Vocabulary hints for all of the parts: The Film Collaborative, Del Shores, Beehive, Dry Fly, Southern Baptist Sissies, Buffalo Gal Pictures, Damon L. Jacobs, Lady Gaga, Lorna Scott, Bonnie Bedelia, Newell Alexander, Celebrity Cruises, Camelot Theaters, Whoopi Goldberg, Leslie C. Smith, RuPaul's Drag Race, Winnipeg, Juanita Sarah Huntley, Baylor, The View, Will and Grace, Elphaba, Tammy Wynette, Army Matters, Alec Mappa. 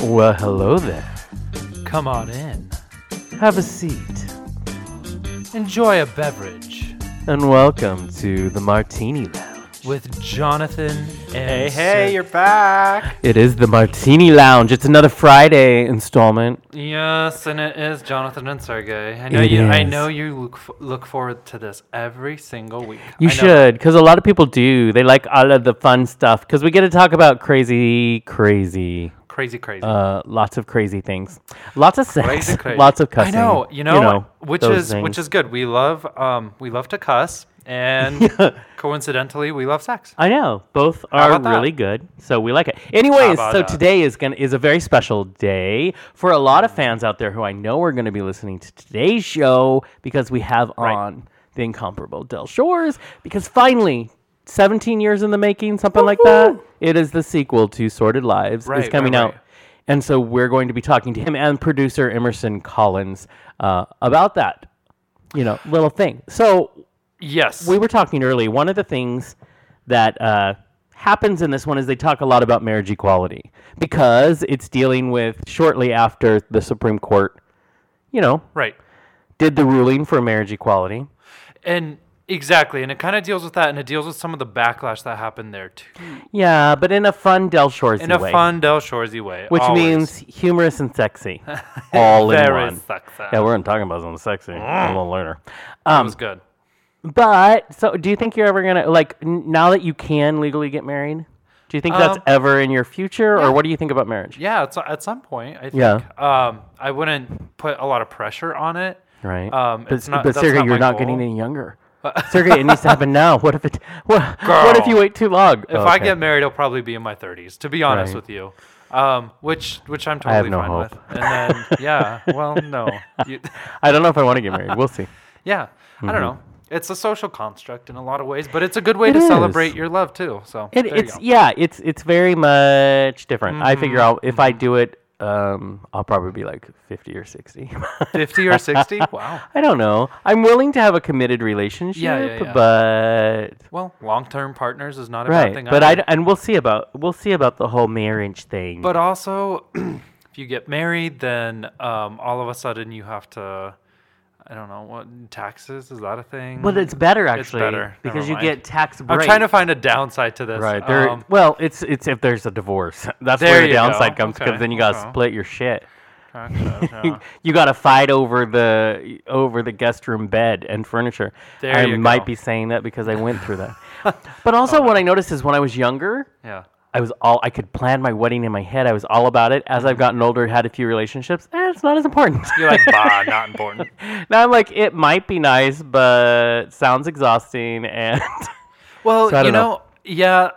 Well, hello there. Come on in. Have a seat. Enjoy a beverage. And welcome to the Martini Lounge. With Jonathan and... Hey, you're back. It is the Martini Lounge. It's another Friday installment. Yes, and it is Jonathan and Sergey. I know you look forward to this every single week. You should, because a lot of people do. They like all of the fun stuff, because we get to talk about crazy. Lots of crazy things. Lots of sex. Crazy. Lots of cussing. I know, which is good. We love to cuss, and coincidentally, we love sex. I know. Both are really good, so we like it. Anyways, so today is a very special day for a lot of fans out there who I know are going to be listening to today's show, because we have on the incomparable Del Shores, because finally... 17 years in the making, something like that. It is the sequel to Sordid Lives. It's coming out. And so we're going to be talking to him and producer Emerson Collins about that, little thing. So, yes, we were talking early. One of the things that happens in this one is they talk a lot about marriage equality, because it's dealing with shortly after the Supreme Court, did the ruling for marriage equality. And... Exactly, and it kind of deals with that, and it deals with some of the backlash that happened there, too. Yeah, but in a fun Del Shoresy way. Which means humorous and sexy. All in one. Very sexy. Yeah, we're going to talk about something sexy a little later. That was good. But, so do you think you're ever going to, now that you can legally get married, do you think that's ever in your future, or what do you think about marriage? Yeah, at some point, I think. Yeah. I wouldn't put a lot of pressure on it. Right. But Sergey, you're not getting any younger. Sergey, it needs to happen now. What if you wait too long? If I get married, I'll probably be in my 30s, to be honest with you, which I'm totally fine with. And then, I don't know if I want to get married. We'll see. Yeah, I don't know. It's a social construct in a lot of ways, but it's a good way to celebrate your love, too. So it's very much different. I figure out if I do it, I'll probably be like 50 or 60. 50 or 60? Wow. I don't know. I'm willing to have a committed relationship, but long-term partners is not a bad thing. But we'll see about the whole marriage thing. But also, if you get married, then all of a sudden you have to taxes? Is that a thing? Well, it's better, actually. It's better. Because you get tax breaks. I'm trying to find a downside to this. Right. It's if there's a divorce. That's where the downside comes, because then you got to split your shit. You got to fight over the guest room bed and furniture. I might be saying that because I went through that. But also what I noticed is when I was younger, I could plan my wedding in my head. I was all about it. As I've gotten older, had a few relationships. It's not as important. You're like, bah, not important. Now I'm like, it might be nice, but sounds exhausting. And so I don't know. Yeah.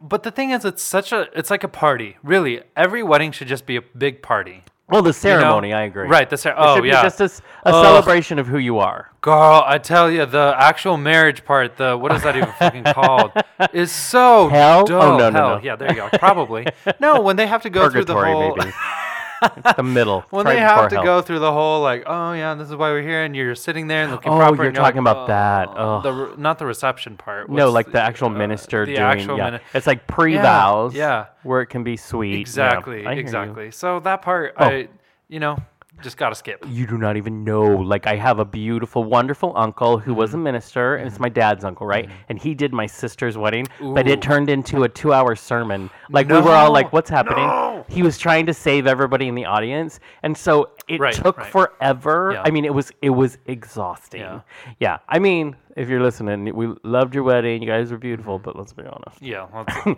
But the thing is, it's like a party. Really, every wedding should just be a big party. Well, the ceremony, I agree. Right, the ceremony. It should be just a celebration of who you are. Girl, I tell you, the actual marriage part, what is that even fucking called, is so hell? Dope. Oh, no. Yeah, there you go. Probably. No, when they have to go through the whole... Maybe. It's the middle. When they have to go through the whole, this is why we're here, and you're sitting there and looking proper. You're talking about that. Oh. Not the reception part. No, like the actual minister doing. It's like pre-vows. Yeah. Where it can be sweet. Exactly. Yeah, exactly. So that part, just got to skip. You do not even know. Like, I have a beautiful, wonderful uncle who was a minister, and it's my dad's uncle, right? And he did my sister's wedding, but it turned into a 2-hour sermon. We were all like, what's happening? No. He was trying to save everybody in the audience, and so it took forever. Yeah. I mean, it was exhausting. Yeah. I mean, if you're listening, we loved your wedding. You guys were beautiful, but let's be honest. Yeah,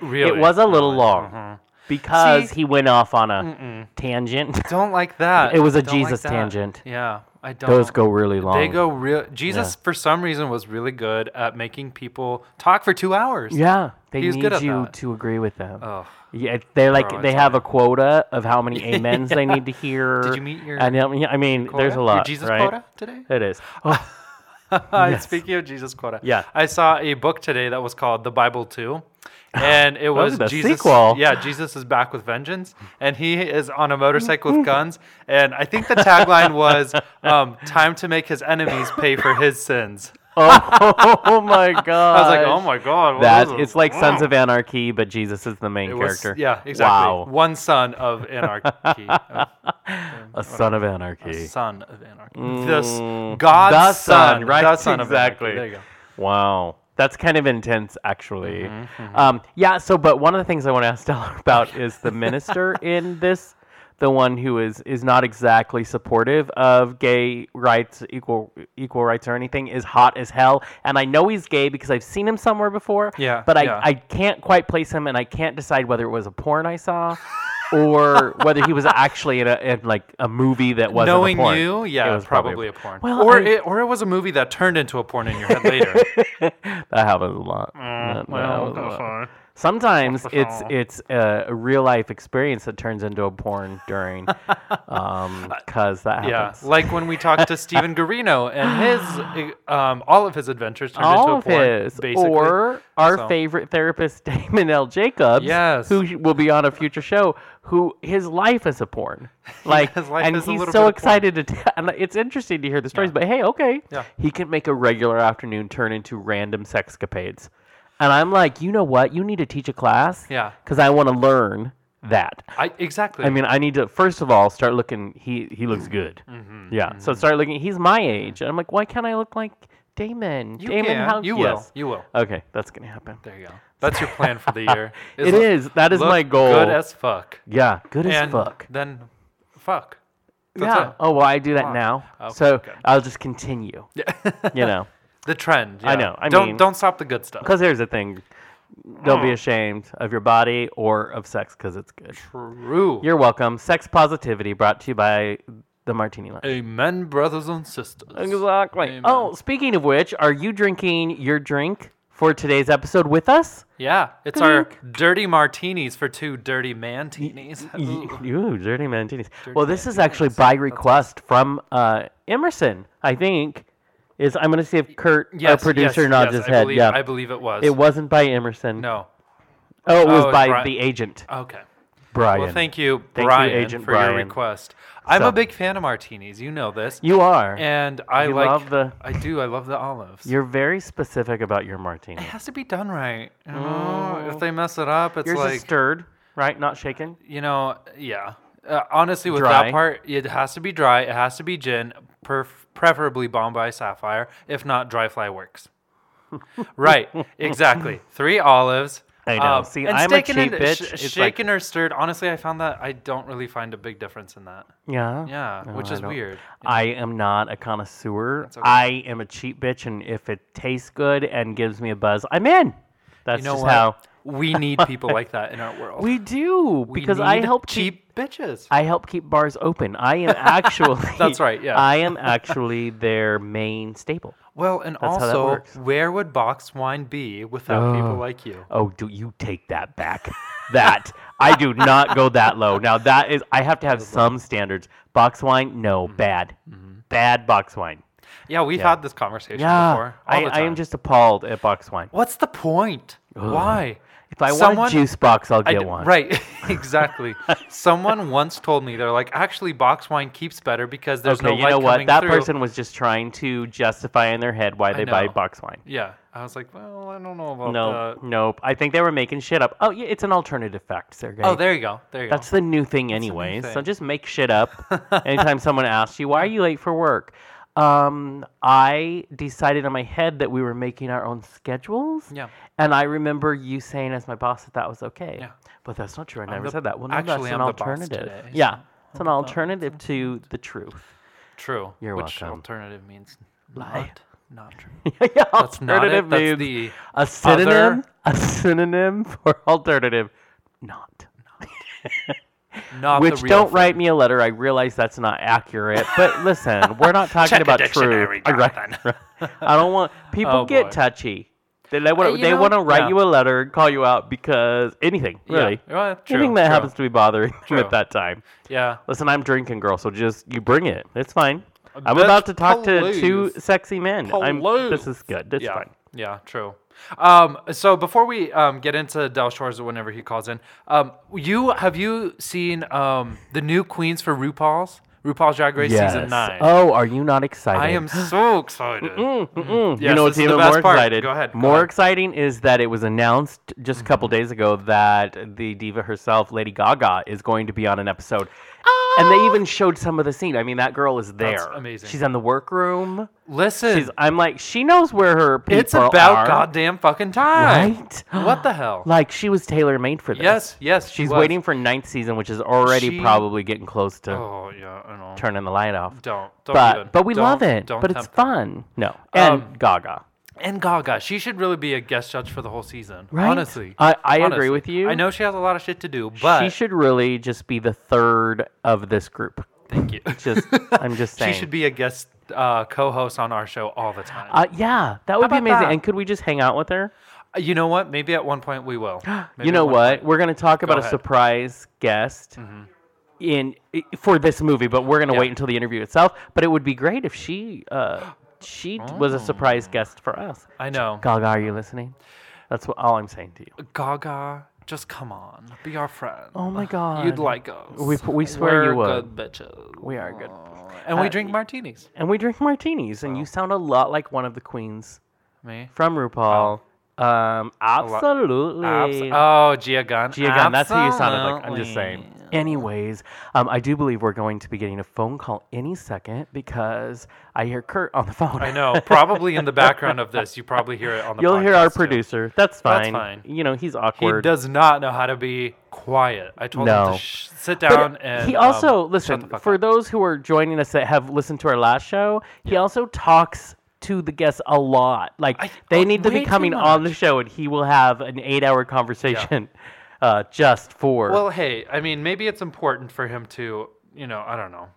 really. It was a little long. Mm-hmm. Because he went off on a tangent. Don't like that. It was a Jesus tangent. Yeah, I don't. Those go really long. They go real. Jesus, for some reason, was really good at making people talk for 2 hours. Yeah, they need you to agree with them. Oh, yeah. They have a quota of how many amens they need to hear. Did you meet your? I mean, quota? There's a lot. Your Jesus quota today? It is. Oh. Speaking of Jesus quota, I saw a book today that was called The Bible 2, and it was the Jesus sequel. Yeah, Jesus is back with vengeance, and he is on a motorcycle with guns, and I think the tagline was, time to make his enemies pay for his sins. Oh my god! I was like, oh my god. It's like Sons of Anarchy, but Jesus is the main character. Yeah, exactly. Wow. One son of anarchy. A son of anarchy. A son of anarchy. God's son, right? The son of anarchy. Exactly. There you go. Wow. That's kind of intense, actually. Mm-hmm, mm-hmm. But one of the things I want to ask Stella about is the minister in this, the one who is not exactly supportive of gay rights, equal rights or anything, is hot as hell. And I know he's gay because I've seen him somewhere before, I can't quite place him, and I can't decide whether it was a porn I saw or whether he was actually in a movie that wasn't a porn. Knowing you, yeah, it was probably a porn. Well, it was a movie that turned into a porn in your head later. That happens a lot. Sometimes it's a real life experience that turns into a porn during, because that happens. Yeah, like when we talked to Stephen Garino and his all of his adventures turned into a porn. Basically. Or our favorite therapist Damon L. Jacobs, who will be on a future show. Who his life is a porn, like, and he's so excited to. And it's interesting to hear the stories, but hey, okay, he can make a regular afternoon turn into random sexcapades. And I'm like, you know what? You need to teach a class. Yeah. Because I want to learn that. Exactly. I mean, I need to, first of all, start looking. He looks good. Mm-hmm, yeah. Mm-hmm. So start looking. He's my age. And I'm like, why can't I look like Damon? You will. Okay. That's going to happen. There you go. That's your plan for the year. It is. That is my goal. Good as fuck. Yeah. Then fuck. That's it. Oh, well, I do that now. Okay, so good. I'll just continue. Yeah. You know. The trend. Yeah. I know. Don't stop the good stuff. Because here's the thing. Don't be ashamed of your body or of sex because it's good. True. You're welcome. Sex Positivity brought to you by the Martini Lounge. Amen, brothers and sisters. Exactly. Amen. Oh, speaking of which, are you drinking your drink for today's episode with us? Yeah. It's our dirty martinis for two dirty mantinis. Ooh, dirty mantinis. This is actually by request from Emerson, I think. I'm going to see if Kurt, our producer, nods his head. I believe it was. It wasn't by Emerson. No. Oh, it was by the agent. Okay. Brian. Well, thank you, Brian, for your request. I'm a big fan of martinis. You know this. You are. And I do. I love the olives. You're very specific about your martini. It has to be done right. If they mess it up, it's yours is stirred, right? Not shaken? Yeah. Honestly, with that part, it has to be dry. It has to be gin, preferably Bombay Sapphire. If not, Dry Fly works. Right, exactly. 3 olives. I know. See, I'm a cheap bitch. Shaken or stirred. Honestly, I found that I don't really find a big difference in that. Yeah? Yeah, which is weird. I am not a connoisseur. Okay. I am a cheap bitch, and if it tastes good and gives me a buzz, I'm in. That's just how... We need people like that in our world. We do, because I help cheap bitches. I help keep bars open. I am actually that's right. Yeah, I am actually their main staple. Well, and that's also, where would box wine be without people like you? Oh, do you take that back? I do not go that low. Now that is, I have to have some standards. Box wine, no, bad, bad box wine. Yeah, we've had this conversation before. I am just appalled at box wine. What's the point? Ugh. Why? If I want a juice box, I'll get one. Right, exactly. Someone once told me, they're like, actually, box wine keeps better because there's no light coming through. Okay, you know what? That person was just trying to justify in their head why they buy box wine. Yeah. I was like, well, I don't know about that. Nope. I think they were making shit up. Oh, yeah, it's an alternative fact, Sergey. Oh, there you go. That's the new thing anyways. So just make shit up anytime someone asks you, why are you late for work? I decided in my head that we were making our own schedules. Yeah. And I remember you saying as my boss that was okay. Yeah. But that's not true. I never said that. Well, no, actually, that's an alternative. Today, so yeah. It's an alternative to the truth. True. You're welcome. Which alternative means lie. Not true. Yeah, alternative means the synonym. A synonym for alternative. Not. Which don't write me a letter. I realize that's not accurate. But listen, we're not talking about truth. I don't want people get touchy. They want to write you a letter and call you out because anything really, anything that happens to be bothering you at that time. Yeah. Listen, I'm drinking, girl. So just you bring it. It's fine. I'm about to talk to two sexy men. This is good. It's fine. Yeah. True. So before we get into Del Shores or whenever he calls in, have you seen the new queens for RuPaul's RuPaul's Drag Race Season 9. Oh, are you not excited? I am so excited. Yes, you know what's even more exciting? Go ahead. More exciting is that it was announced just a couple days ago that the diva herself, Lady Gaga, is going to be on an episode. Oh. And they even showed some of the scene. I mean, that girl is there. That's amazing. She's in the workroom. Listen. I'm like, she knows where her people are. It's about goddamn fucking time. Right? What the hell? Like, she was tailor-made for this. Yes, She's waiting for 9th season, which is already probably getting close to turning the light off. But we love it. But it's fun. No. And Gaga. And Gaga. She should really be a guest judge for the whole season. Right? Honestly. I agree with you. I know she has a lot of shit to do, but... She should really just be the third of this group. Thank you. I'm just saying. She should be a guest co-host on our show all the time. Yeah. That would be amazing. That? And could we just hang out with her? You know what? Maybe at one point we will. You know what? We're going to talk about a surprise guest for this movie, but we're going to wait until the interview itself. But it would be great if she... She was a surprise guest for us. I know. Gaga, are you listening? That's all I'm saying to you. Gaga, just come on. Be our friend. Oh, my God. You'd like us. We swear you would. We're good bitches. We are good. And we drink martinis. And you sound a lot like one of the queens. Me? From RuPaul. Absolutely. Gia Gunn. That's who you sounded like. I'm just saying. Anyways, I do believe we're going to be getting a phone call any second because I hear Kurt on the phone. I know. Probably in the background of this, you probably hear it on the podcast. You'll hear our producer. That's fine. You know, he's awkward. He does not know how to be quiet. I told him to sit down and he also, listen, for those who are joining us that have listened to our last show, he also talks to the guests a lot. Like, they need to be coming on the show, and he will have an 8-hour conversation. Yeah. Just for... Well, hey, I mean, maybe it's important for him to, I don't know,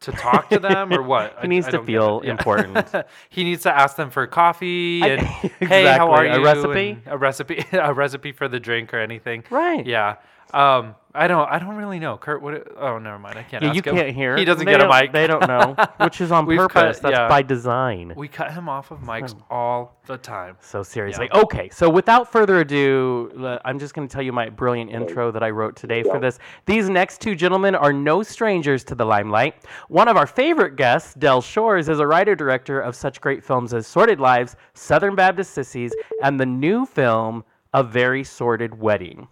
to talk to them or what? He needs to feel important. He needs to ask them for coffee and, hey, how are you? A recipe for the drink or anything. Right. Yeah. I don't really know. Kurt, never mind. I can't ask him. You can't hear. He doesn't get a mic. They don't know, which is on purpose. That's by design. We cut him off of mics all the time. So seriously. Yeah. Okay, so without further ado, I'm just going to tell you my brilliant intro that I wrote today for this. These next two gentlemen are no strangers to the limelight. One of our favorite guests, Del Shores, is a writer-director of such great films as Sordid Lives, Southern Baptist Sissies, and the new film, A Very Sordid Wedding.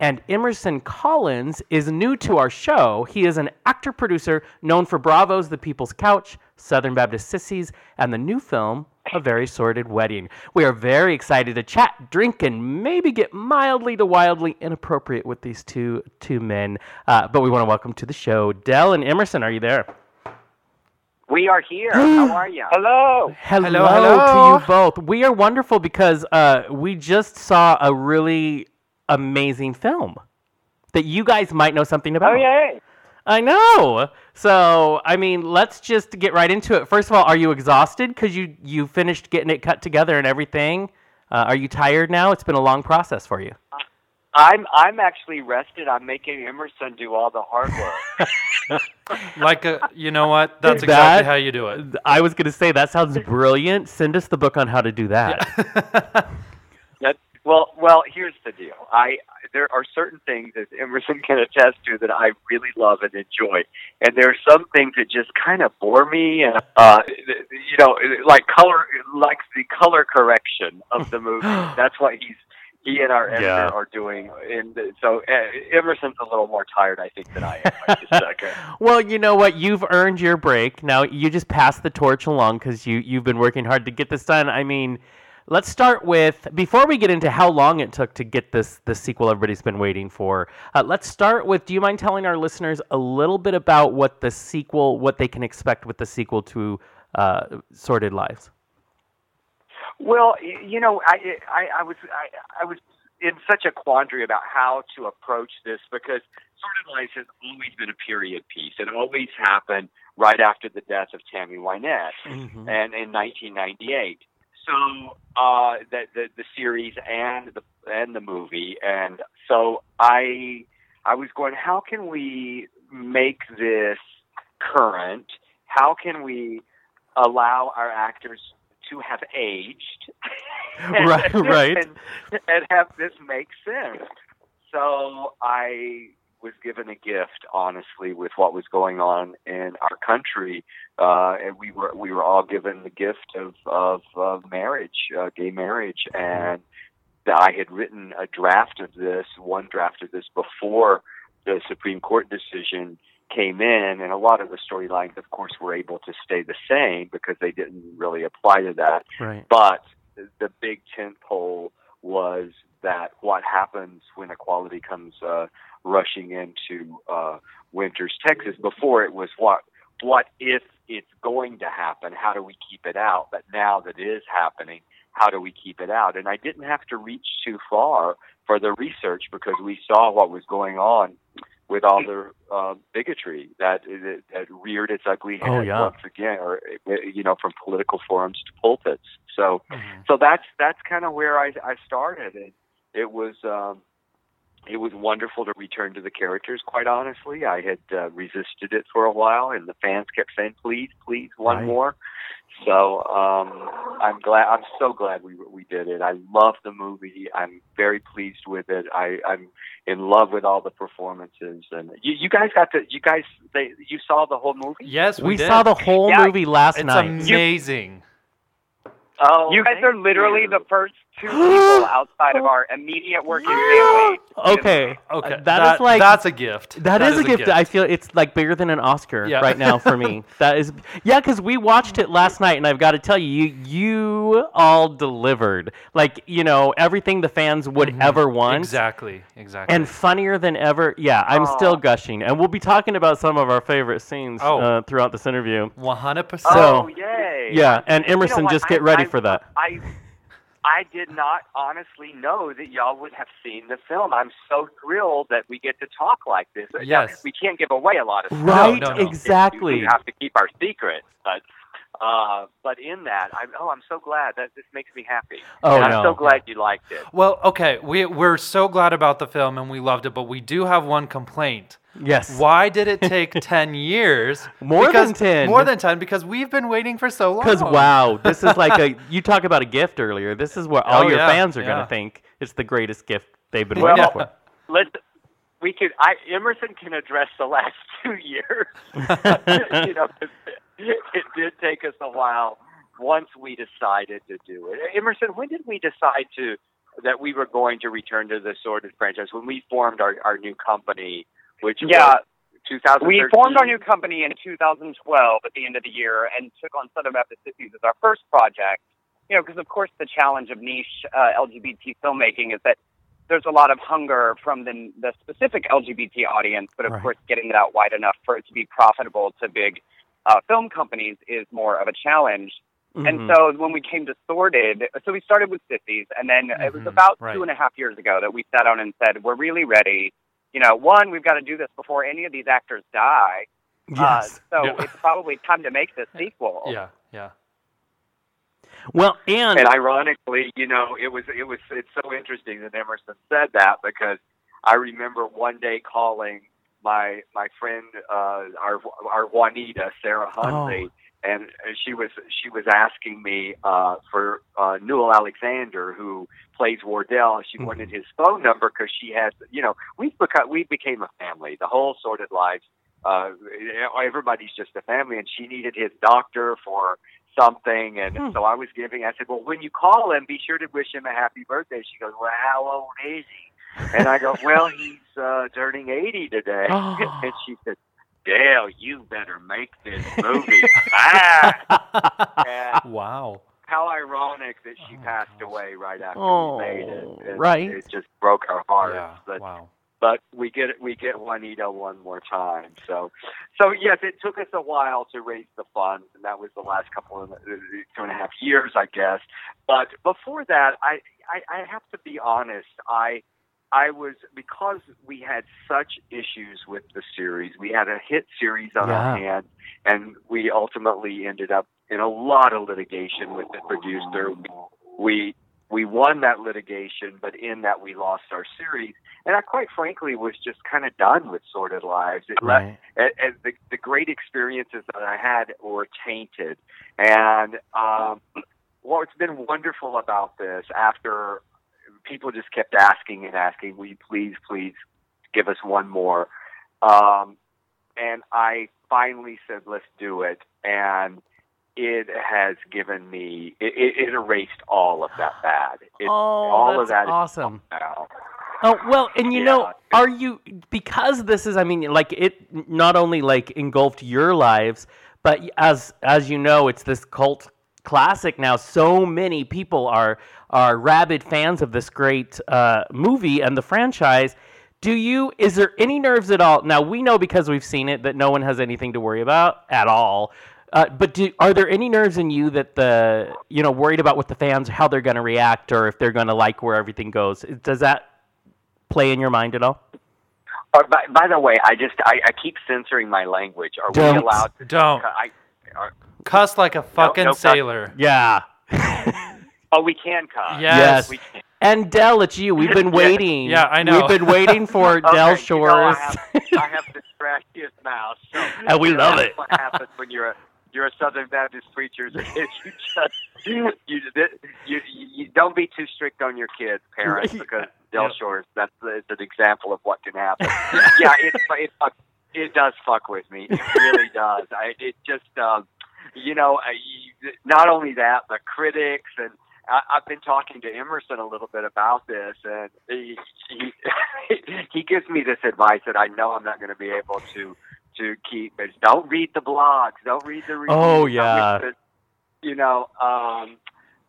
And Emerson Collins is new to our show. He is an actor-producer known for Bravo's The People's Couch, Southern Baptist Sissies, and the new film, A Very Sordid Wedding. We are very excited to chat, drink, and maybe get mildly to wildly inappropriate with these two men. But we want to welcome to the show, Del and Emerson. Are you there? We are here. How are you? Hello to you both. We are wonderful because we just saw a really... amazing film that you guys might know something about. Oh, yay! I know. So, I mean, let's just get right into it. First of all, are you exhausted because you finished getting it cut together and everything? Are you tired now? It's been a long process for you. I'm actually rested. I'm making Emerson do all the hard work. You know what? That's exactly how you do it. I was going to say, that sounds brilliant. Send us the book on how to do that. Yeah. Well, here's the deal. There are certain things, as Emerson can attest to, that I really love and enjoy, and there are some things that just kind of bore me, and like color, like the color correction of the movie. That's what he and our editor are doing. And so Emerson's a little more tired, I think, than I am. Well, you know what? You've earned your break. Now you just pass the torch along because you've been working hard to get this done. I mean. Let's start with, before we get into how long it took to get the sequel everybody's been waiting for, let's start with, do you mind telling our listeners a little bit about what they can expect with the sequel to Sordid Lives? Well, I was in such a quandary about how to approach this because Sordid Lives has always been a period piece. It always happened right after the death of Tammy Wynette and in 1998. So the series and the movie, and so I was going, how can we make this current? How can we allow our actors to have aged? Right. And have this make sense? So I was given a gift, honestly, with what was going on in our country. And we were all given the gift of marriage, gay marriage. And I had written a draft of this, one draft of this before the Supreme Court decision came in, and a lot of the storylines, of course, were able to stay the same because they didn't really apply to that. Right. But the big tentpole was that what happens when equality comes rushing into Winters, Texas. Before it was what if it's going to happen? How do we keep it out? But now that it is happening, how do we keep it out? And I didn't have to reach too far for the research because we saw what was going on with all the bigotry that reared its ugly head once again, or from political forums to pulpits. So, so that's kind of where I started. And it was wonderful to return to the characters. Quite honestly, I had resisted it for a while, and the fans kept saying, "Please, please, one more." So I'm glad. I'm so glad we did it. I love the movie. I'm very pleased with it. I'm in love with all the performances. And you guys got to. You guys, you saw the whole movie. Yes, we saw the whole movie last night. It's amazing. Oh, you guys are literally the first two people outside of our immediate working family. Okay. That's a gift. That is a gift. I feel it's like bigger than an Oscar right now for me. Because we watched it last night, and I've got to tell you, you all delivered. Like, everything the fans would ever want. Exactly. And funnier than ever. Yeah, I'm still gushing, and we'll be talking about some of our favorite scenes throughout this interview. 100%. Oh, yay! Yeah, and Emerson, just get ready for that. I did not honestly know that y'all would have seen the film. I'm so thrilled that we get to talk like this. Yes. Now, we can't give away a lot of stuff. Right, no. Exactly. We have to keep our secret. But in that, I'm so glad that this makes me happy. I'm so glad you liked it. Well, okay, we're so glad about the film and we loved it, but we do have one complaint. Yes. Why did it take 10 years? More than 10, because we've been waiting for so long. Because, this is like you talk about a gift earlier. This is what all your fans are going to think. It's the greatest gift they've been waiting for. Emerson can address the last 2 years. It did take us a while once we decided to do it. Emerson, when did we decide that we were going to return to the Sordid franchise? When we formed our new company, which was 2013. We formed our new company in 2012 at the end of the year and took on Southern Baptist Sissies as our first project. Because, of course, the challenge of niche LGBT filmmaking is that there's a lot of hunger from the specific LGBT audience, but, of course, getting it out wide enough for it to be profitable to big film companies is more of a challenge. And so when we came to Sordid, so we started with Sissies, and then it was about 2.5 years ago that we sat down and said, we're really ready. One, we've got to do this before any of these actors die. Yes. It's probably time to make this sequel. Yeah. Well, and ironically, it's so interesting that Emerson said that, because I remember one day calling my friend, our Juanita Sarah Huntley, and she was asking me for Newell Alexander, who plays Wardell. She wanted his phone number because she had, we became a family. The whole Sordid Lives, everybody's just a family, and she needed his doctor for something, and so I said, well, when you call him, be sure to wish him a happy birthday. She goes, well, how old is he? And I go, well, he's turning 80 today. And she said, Dale, you better make this movie. Wow. How ironic that she passed away right after we made it. And it just broke our hearts. Yeah. But we get Juanita one more time. So yes, it took us a while to raise the funds, and that was the last 2.5 years, I guess. But before that, I have to be honest. I was, because we had such issues with the series, we had a hit series on our hands, and we ultimately ended up in a lot of litigation with the producer. We won that litigation, but in that we lost our series. And I quite frankly was just kind of done with Sordid Lives. The great experiences that I had were tainted. And what's been wonderful about this, after people just kept asking, will you please, please give us one more. And I finally said, let's do it. And it has given me, it erased all of that bad. That's awesome. Oh, well, and you know, are you, because this is, I mean, like it not only like engulfed your lives, but as you know, it's this cult classic now. So many people are rabid fans of this great movie and the franchise. Is there any nerves at all? Now, we know because we've seen it that no one has anything to worry about at all. But are there any nerves in you that worried about what the fans, how they're going to react or if they're going to like where everything goes? Does that play in your mind at all? By the way, I keep censoring my language. Are we allowed to? Don't. Cuss like a fucking sailor. Cuss. Yeah. Oh, we can cuss. Yes. We can. And Del, it's you. We've been waiting. Yeah, I know. We've been waiting for Del Shores. I have the trashiest mouth. So, and we love it. What happens when you're a Southern Baptist preacher? You don't be too strict on your kids, parents, because Del Shores, it's an example of what can happen. Yeah, it does fuck with me. It really does. Not only that, the critics and. I've been talking to Emerson a little bit about this, and he gives me this advice that I know I'm not going to be able to keep. Is don't read the blogs, don't read the reviews. Oh yeah,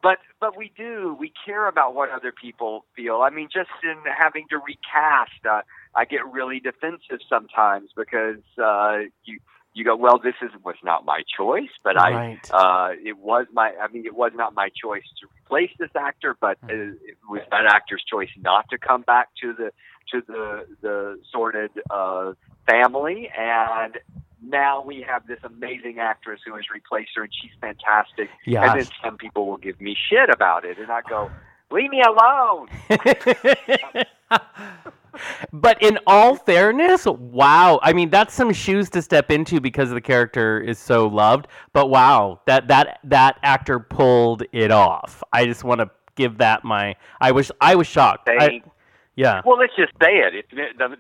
but we do. We care about what other people feel. I mean, just in having to recast, I get really defensive sometimes because you go, well, was not my choice, but right. It was not my choice to replace this actor, but it was that actor's choice not to come back to the Sordid family. And now we have this amazing actress who has replaced her, and she's fantastic. Yes. And then some people will give me shit about it, and I go, leave me alone. But in all fairness, wow. I mean, that's some shoes to step into because the character is so loved. But wow, that actor pulled it off. I just want to give that my... I was shocked. Yeah. Well, let's just say it. It's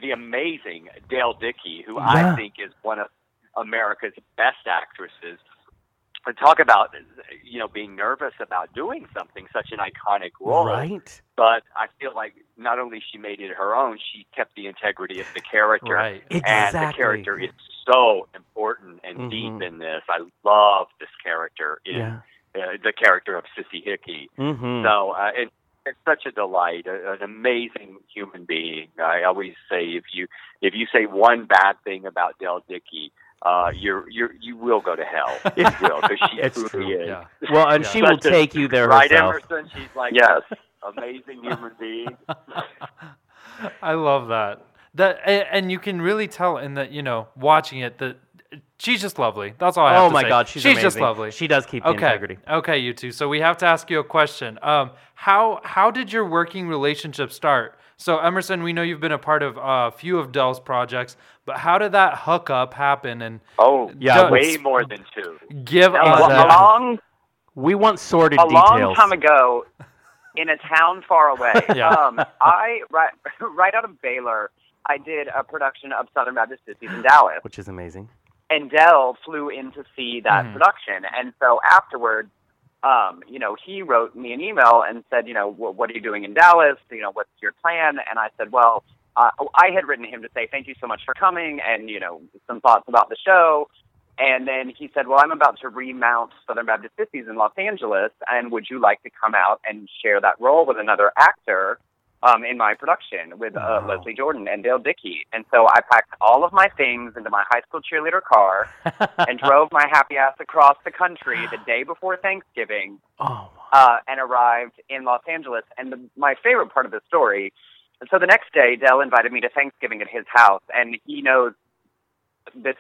the amazing Dale Dickey, who I think is one of America's best actresses. And talk about, being nervous about doing something, such an iconic role. Right. But I feel like not only she made it her own, she kept the integrity of the character. Right. And exactly. The character is so important and deep in this. I love this character. The character of Sissy Hickey. Mm-hmm. So it's such a delight, an amazing human being. I always say if you say one bad thing about Del Dickey, you will go to hell. It will, because she truly is. Yeah. Well, and she will take you there herself. Right, Emerson? She's like, yes, amazing human being. I love that. And you can really tell in that, watching it, that she's just lovely. That's all I have to say. Oh, my God, she's amazing. She's just lovely. She does keep the integrity. Okay, you two. So we have to ask you a question. How did your working relationship start? So, Emerson, we know you've been a part of a few of Del's projects, but how did that hookup happen? And way more than two. Give us we want sordid details. A long time ago, in a town far away, right out of Baylor, I did a production of Southern Baptist Sissies in Dallas. Which is amazing. And Del flew in to see that production. And so afterwards, he wrote me an email and said, what are you doing in Dallas? What's your plan? And I said, well, I had written him to say, thank you so much for coming and, some thoughts about the show. And then he said, well, I'm about to remount Southern Baptist Sissies in Los Angeles. And would you like to come out and share that role with another actor in my production with Leslie Jordan and Dale Dickey? And so I packed all of my things into my high school cheerleader car and drove my happy ass across the country the day before Thanksgiving and arrived in Los Angeles. And my favorite part of the story, so the next day, Dale invited me to Thanksgiving at his house, and he knows this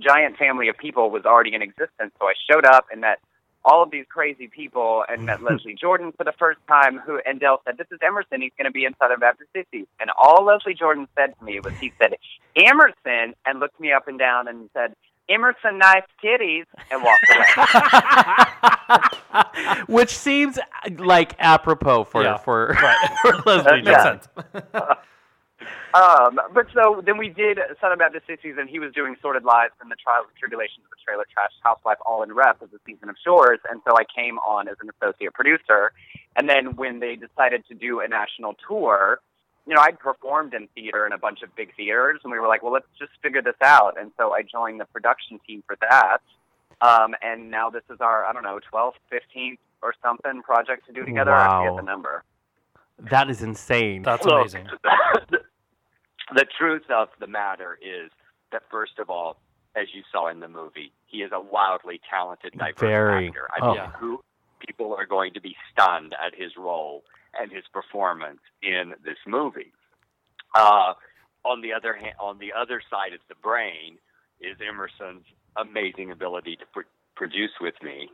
giant family of people was already in existence, so I showed up and met all of these crazy people and met Leslie Jordan for the first time, and Del said, this is Emerson, he's going to be in Southern Baptist Sissies. And all Leslie Jordan said to me was, he said, Emerson, and looked me up and down and said, Emerson, nice titties, and walked away. Which seems like apropos for Leslie Jordan. But so then we did Southern Baptist Sissies, and he was doing Sordid Lives and the Trials and Tribulations of a Trailer Trash Housewife all in rep as a season of Shores. And so I came on as an associate producer. And then when they decided to do a national tour, you know, I'd performed in theater in a bunch of big theaters, and we were like, well, let's just figure this out. And so I joined the production team for that. And now this is our, I don't know, 12th, 15th or something project to do together. Wow. I forget the number. That is insane. That's amazing. The truth of the matter is that, first of all, as you saw in the movie, he is a wildly talented, diverse actor. I mean, people are going to be stunned at his role and his performance in this movie. On the other hand, on the other side of the brain is Emerson's amazing ability to produce with me,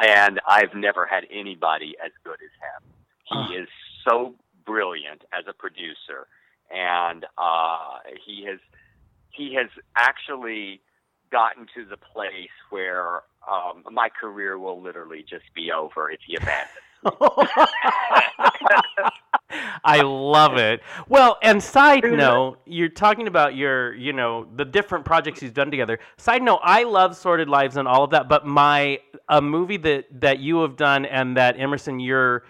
and I've never had anybody as good as him. He is so brilliant as a producer, and he has actually gotten to the place where my career will literally just be over if he abandons me. I love it. Well, and side note, you're talking about your, you know, the different projects you've done together. Side note, I love Sordid Lives and all of that, but a movie that you have done and that Emerson, your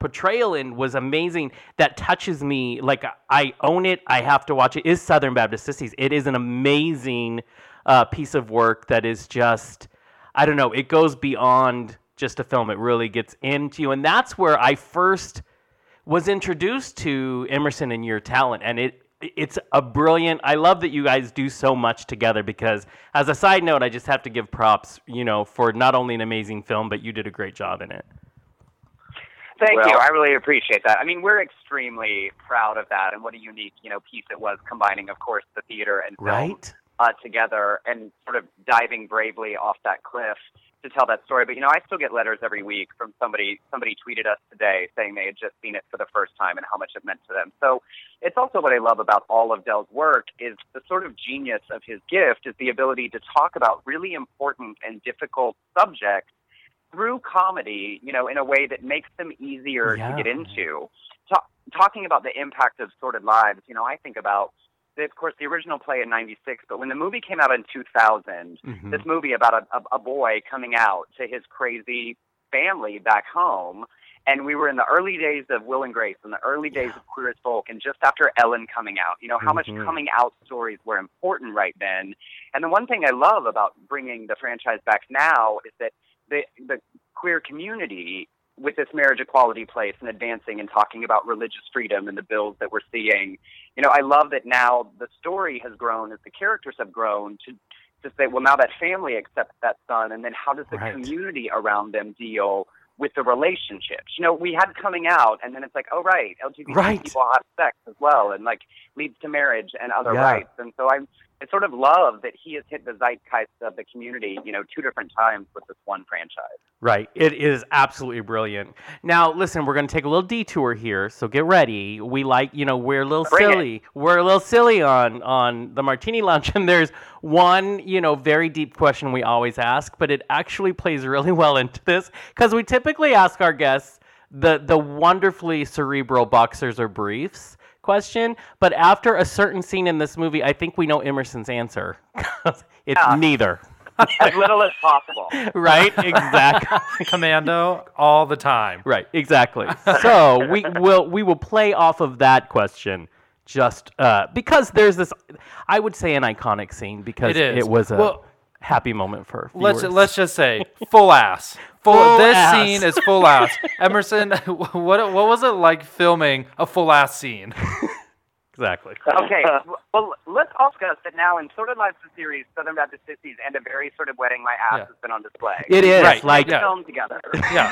portrayal in was amazing. That touches me. Like, I own it. I have to watch it. Is Southern Baptist Sissies. It is an amazing piece of work that is just, I don't know, it goes beyond just a film. It really gets into you. And that's where I first was introduced to Emerson and your talent. And it's a brilliant, I love that you guys do so much together, because as a side note, I just have to give props, you know, for not only an amazing film, but you did a great job in it. Thank you. I really appreciate that. I mean, we're extremely proud of that, and what a unique, you know, piece it was, combining, of course, the theater and film together, and sort of diving bravely off that cliff to tell that story. But, you know, I still get letters every week from somebody. Somebody tweeted us today saying they had just seen it for the first time and how much it meant to them. So it's also what I love about all of Del's work is the sort of genius of his gift is the ability to talk about really important and difficult subjects through comedy, you know, in a way that makes them easier to get into. Talking about the impact of Sordid Lives, you know, I think about, of course, the original play in 96, but when the movie came out in 2000, this movie about a boy coming out to his crazy family back home, and we were in the early days of Will and Grace, in the early days of Queer as Folk, and just after Ellen coming out, you know, how much coming out stories were important right then. And the one thing I love about bringing the franchise back now is that the queer community, with this marriage equality place and advancing and talking about religious freedom and the bills that we're seeing, you know, I love that now the story has grown as the characters have grown to say, well, now that family accepts that son, and then how does the community around them deal with the relationships? You know, we had coming out, and then it's like, oh, right, LGBT people have sex as well, and, like, leads to marriage and other rights. And so I sort of love that he has hit the zeitgeist of the community, you know, two different times with this one franchise. Right. It is absolutely brilliant. Now, listen, we're going to take a little detour here, so get ready. We like, you know, we're a little silly. We're a little silly on the Martini Lounge, and there's one, you know, very deep question we always ask, but it actually plays really well into this, because we typically ask our guests the wonderfully cerebral boxers or briefs question, but after a certain scene in this movie, I think we know Emerson's answer. It's neither. As little as possible. Right? Exactly. Commando all the time. Right, exactly. So we will play off of that question, just because there's this, I would say, an iconic scene, because it was a happy moment for viewers. Let's just say full ass. This scene is full ass. Emerson, what was it like filming a full ass scene? Exactly. Okay. Well, let's all discuss that now in Sordid Lives, the series, Southern Baptist Sissies, and A Very Sordid Wedding, my ass has been on display. It is. Right. Like, filmed together. Yeah.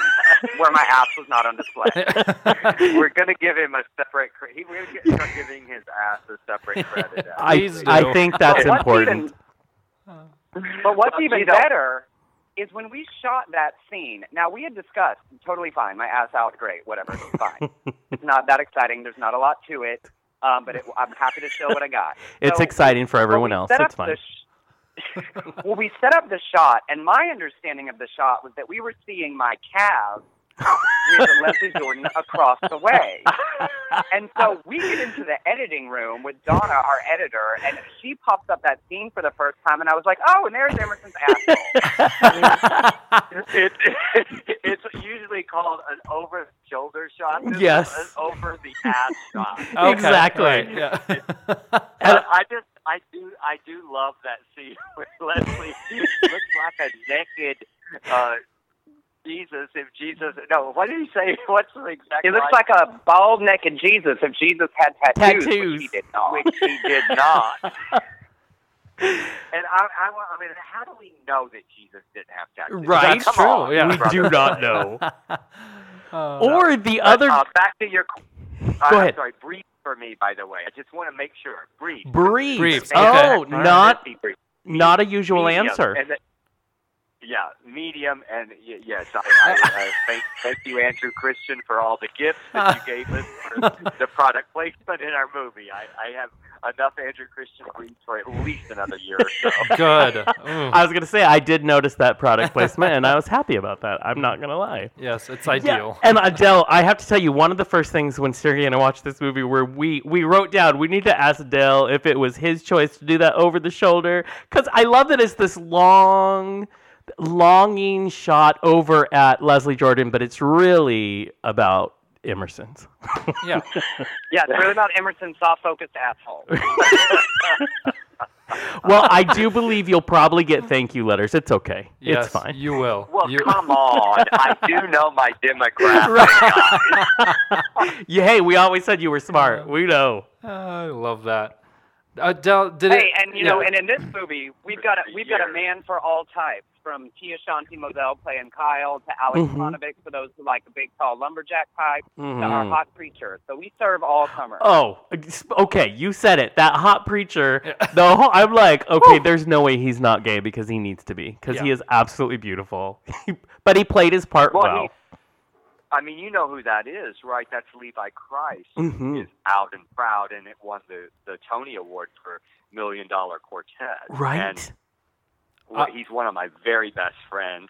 Where my ass was not on display. We're going to give him a separate credit. We're going to start giving his ass a separate credit. I think that's important. But what's even better is when we shot that scene. Now, we had discussed, totally fine, my ass out, great, whatever, it's fine. It's not that exciting. There's not a lot to it, but I'm happy to show what I got. It's so exciting for everyone else. It's fine. We set up the shot, and my understanding of the shot was that we were seeing my calves with Leslie Jordan across the way. And so we get into the editing room with Donna, our editor, and she pops up that scene for the first time, and I was like, oh, and there's Emerson's asshole. It's usually called an over-the-shoulder shot. Yes. An over-the-ass shot. Okay. Exactly. Right. Yeah. I do love that scene where Leslie looks like a naked... what did he say? What's the exact? It looks like a bald-naked Jesus if Jesus had tattoos. Which he did not. And I mean, how do we know that Jesus didn't have tattoos? Right, like, true. Yeah. We do not know. Back to your. Go ahead. I'm sorry, brief for me, by the way. I just want to make sure. Brief. Okay. Oh, not a usual answer. Yeah, medium, and yes, I thank you, Andrew Christian, for all the gifts that you gave us for the product placement in our movie. I have enough Andrew Christian reads for at least another year or so. Good. I was going to say, I did notice that product placement, and I was happy about that. I'm not going to lie. Yes, it's ideal. Yeah. And Dale, I have to tell you, one of the first things when Sergey and I watched this movie where we wrote down, we need to ask Dale if it was his choice to do that over the shoulder, because I love that it's this longing shot over at Leslie Jordan, but it's really about Emerson's. Yeah. Yeah, it's really about Emerson's soft-focused asshole. Well, I do believe you'll probably get thank you letters. It's okay. Yes, it's fine. You will. Well, come on. I do know my demographic. Right. Hey, we always said you were smart. We know. I love that. And in this movie, we've got a man for all types, from Tia Shanti Model playing Kyle to Alex Konovic for those who like a big, tall lumberjack type to our hot preacher. So we serve all comers. Oh, okay, you said it. That hot preacher. Yeah. I'm like, okay, there's no way he's not gay because he needs to be because he is absolutely beautiful. But he played his part well. I mean, you know who that is, right? That's Levi Kreis, who is out and proud, and it won the Tony Award for $1 Million Quartet. Right. And he's one of my very best friends,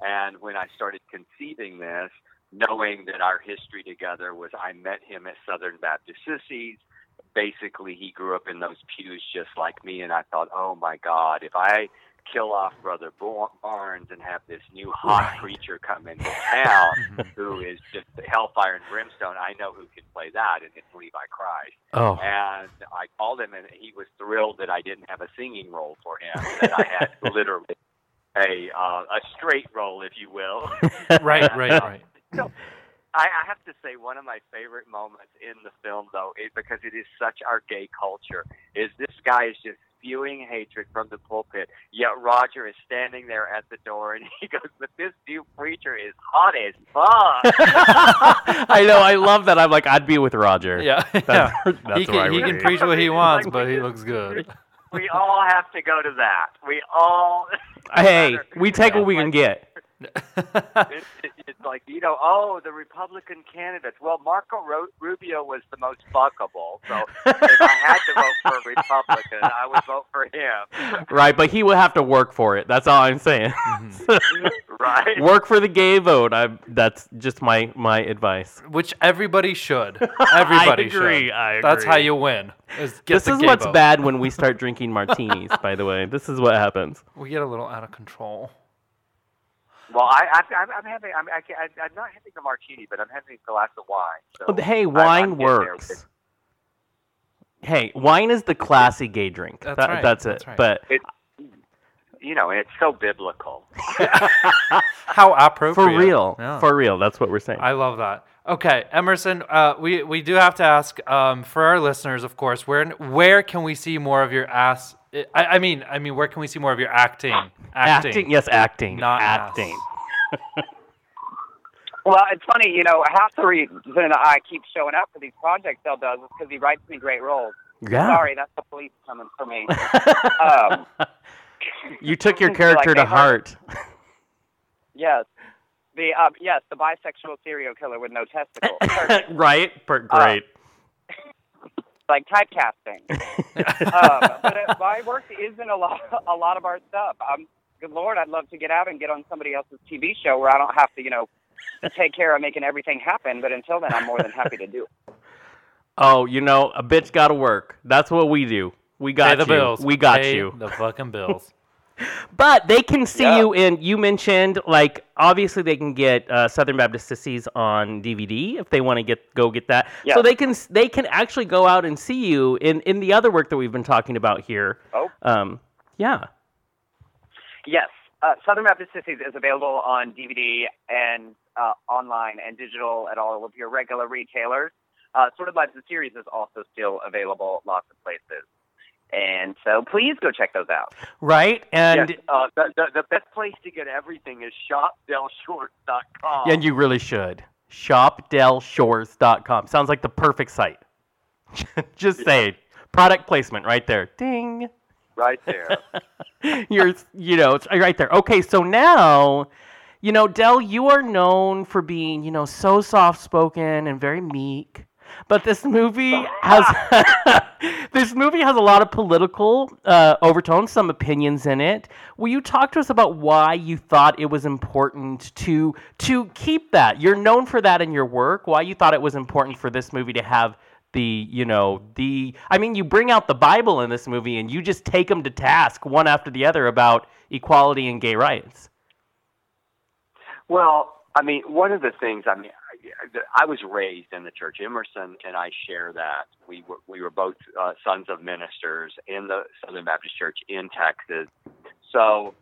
and when I started conceiving this, knowing that our history together was I met him at Southern Baptist Sissies. Basically, he grew up in those pews just like me, and I thought, oh, my God, if I kill off Brother Barnes and have this new hot preacher come into town who is just hellfire and brimstone, I know who can play that, and it's Levi Kreis. Oh. And I called him, and he was thrilled that I didn't have a singing role for him, that I had literally a straight role, if you will. Right. So, I have to say one of my favorite moments in the film, though, because it is such our gay culture, is this guy is just spewing hatred from the pulpit, yet Roger is standing there at the door, and he goes, but this new preacher is hot as fuck. I know, I love that. I'm like, I'd be with Roger. Yeah. He can preach what he wants, but he looks good. We all have to go to that. Hey, we take what we can get. It's like, the Republican candidates. Well, Marco Rubio was the most fuckable, so if I had to vote for a Republican, I would vote for him. Right, but he would have to work for it. That's all I'm saying. Right. Work for the gay vote. That's just my advice. Which everybody should. I agree. That's how you win. This is what's bad when we start drinking martinis, by the way. This is what happens. We get a little out of control. Well, I'm not having a martini, but I'm having a glass of wine. So hey, wine works. Hey, wine is the classy gay drink. That's right. That's it. That's right. But it's so biblical. How appropriate. For real. Yeah. For real. That's what we're saying. I love that. Okay, Emerson, we do have to ask for our listeners, of course, where can we see more of your ass? I mean, where can we see more of your acting? Acting. Not acting. Well, it's funny, half the reason I keep showing up for these projects Dale does is because he writes me great roles. Yeah. Sorry, that's the police coming for me. You took your character to heart. Yes. The bisexual serial killer with no testicles. Right? Great. Like typecasting. But my work is in a lot of our stuff. Good Lord, I'd love to get out and get on somebody else's TV show where I don't have to, take care of making everything happen. But until then, I'm more than happy to do it. Oh, you know, a bitch got to work. That's what we do. We got Pay the bills. We got Pay you. The fucking bills. But they can see you in, you mentioned, like, obviously they can get Southern Baptist Sissies on DVD if they want to go get that. Yeah. So they can actually go out and see you in the other work that we've been talking about here. Oh. Yeah. Yes. Southern Baptist Sissies is available on DVD and online and digital at all of your regular retailers. Sordid Lives, the series, is also still available lots of places. And so please go check those out. Right. And yes, the best place to get everything is ShopDelShores.com. And you really should. ShopDelShores.com. Sounds like the perfect site. Just say product placement right there. Ding. Right there. It's right there. Okay, so now... You know, Del, you are known for being, you know, so soft-spoken and very meek, but this movie has a lot of political overtones, some opinions in it. Will you talk to us about why you thought it was important to keep that? You're known for that in your work. Why you thought it was important for this movie to have you bring out the Bible in this movie and you just take them to task one after the other about equality and gay rights. Well, I mean, one of the things, I mean, I was raised in the church. Emerson and I share that. We were both sons of ministers in the Southern Baptist Church in Texas. So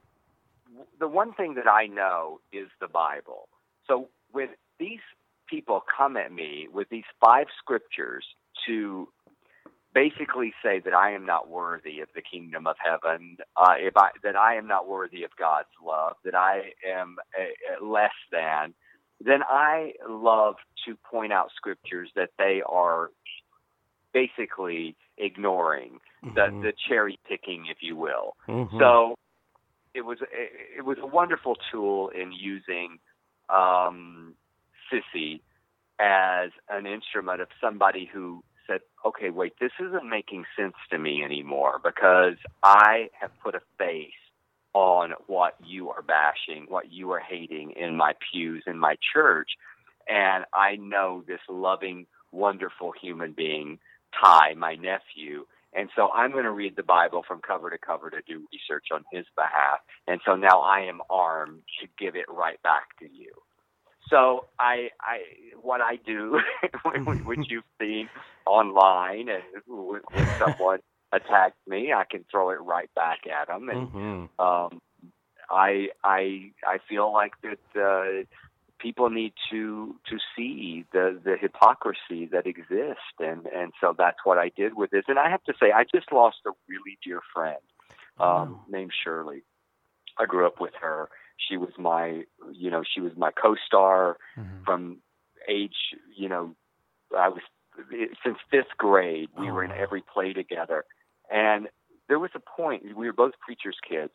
the one thing that I know is the Bible. So when these people come at me with these 5 scriptures to basically say that I am not worthy of the kingdom of heaven, that I am not worthy of God's love, that I am less than, then I love to point out scriptures that they are basically ignoring, the cherry picking, if you will. Mm-hmm. So it was a wonderful tool in using Sissy as an instrument of somebody who said, okay, wait, this isn't making sense to me anymore because I have put a face on what you are bashing, what you are hating in my pews, in my church, and I know this loving, wonderful human being, Ty, my nephew, and so I'm going to read the Bible from cover to cover to do research on his behalf, and so now I am armed to give it right back to you. So I what I do, which you've seen online, and when someone attacks me, I can throw it right back at them, and I feel like that people need to see the hypocrisy that exists, and so that's what I did with this. And I have to say, I just lost a really dear friend named Shirley. I grew up with her. She was my co-star from age, since 5th grade, we were in every play together. And there was a point, we were both preacher's kids.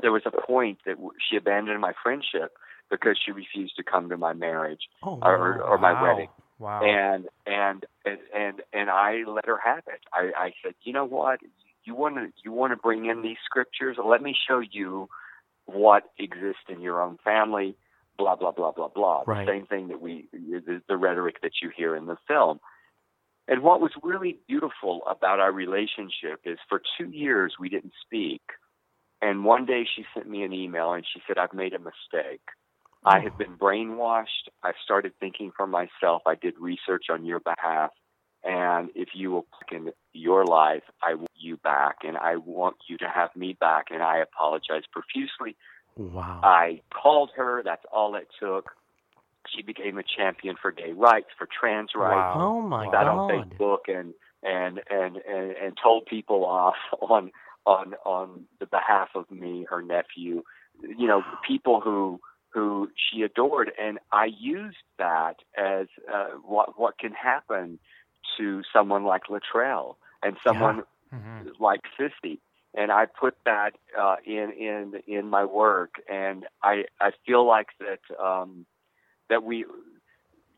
There was a point that she abandoned my friendship because she refused to come to my marriage or my wedding. Wow. And I let her have it. I said, you know what, you want to bring in these scriptures? Let me show you what exists in your own family, blah, blah, blah, blah, blah. Right. The same thing that the rhetoric that you hear in the film. And what was really beautiful about our relationship is for 2 years we didn't speak. And one day she sent me an email and she said, I've made a mistake. I have been brainwashed. I've started thinking for myself. I did research on your behalf. And if you will click in your life, I want you back, and I want you to have me back, and I apologize profusely. Wow. I called her. That's all it took. She became a champion for gay rights, for trans rights. Wow. Oh, my God. On Facebook and told people off on the behalf of me, her nephew, people who she adored. And I used that as what can happen to someone like Latrell and someone like Sissy, and I put that in my work, and I feel like that that we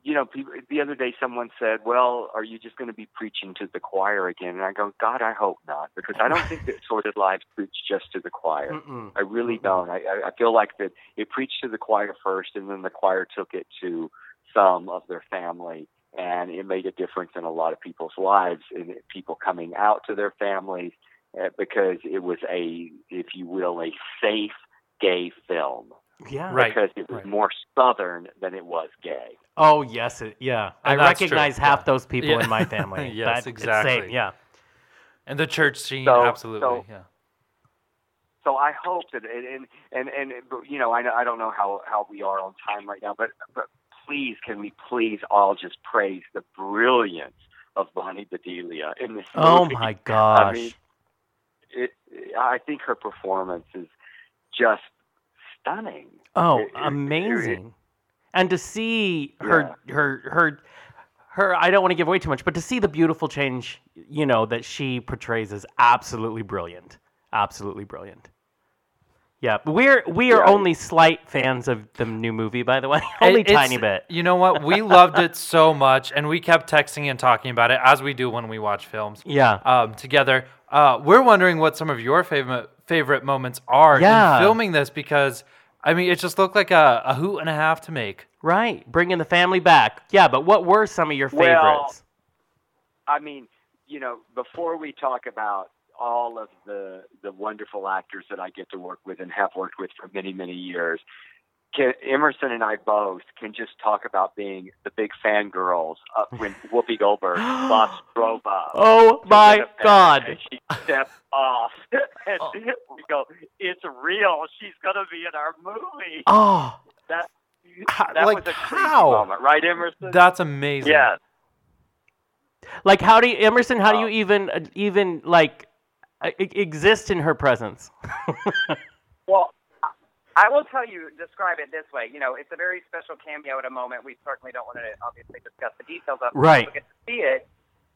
you know, people, the other day someone said, well, are you just going to be preaching to the choir again? And I go, God, I hope not, because I don't think that Sordid Lives preach just to the choir. Mm-mm. I really don't. I feel like that it preached to the choir first, and then the choir took it to some of their family, and it made a difference in a lot of people's lives, and people coming out to their families, because it was a, if you will, a safe gay film. Yeah, right. Because it was more Southern than it was gay. Oh, yes. And I recognize half those people in my family. Yes, exactly. Yeah. And the church scene, absolutely. So I hope that, and you know, I don't know how we are on time right now, but please, can we please all just praise the brilliance of Bonnie Bedelia in this movie? Oh, my gosh. I mean, I think her performance is just stunning. Oh, amazing. And to see her, I don't want to give away too much, but to see the beautiful change, you know, that she portrays is absolutely brilliant. Absolutely brilliant. Yeah, we are only slight fans of the new movie, by the way. Only tiny bit. You know what? We loved it so much, and we kept texting and talking about it, as we do when we watch films. Yeah. Together. We're wondering what some of your favorite moments are in filming this, because, I mean, it just looked like a hoot and a half to make. Right, bringing the family back. Yeah, but what were some of your favorites? I mean, you know, before we talk about all of the wonderful actors that I get to work with and have worked with for many, many years, Emerson and I both can just talk about being the big fangirls when Whoopi Goldberg lost Robo. Oh, my God. And she stepped off. And we go, it's real. She's going to be in our movie. Oh. That like was a crazy moment, right, Emerson? That's amazing. Yes. Like, how do you, Emerson, how do you even like, exist in her presence? Well, I will tell you, describe it this way. You know, it's a very special cameo at a moment. We certainly don't want to obviously discuss the details of it. Right. We get to see it.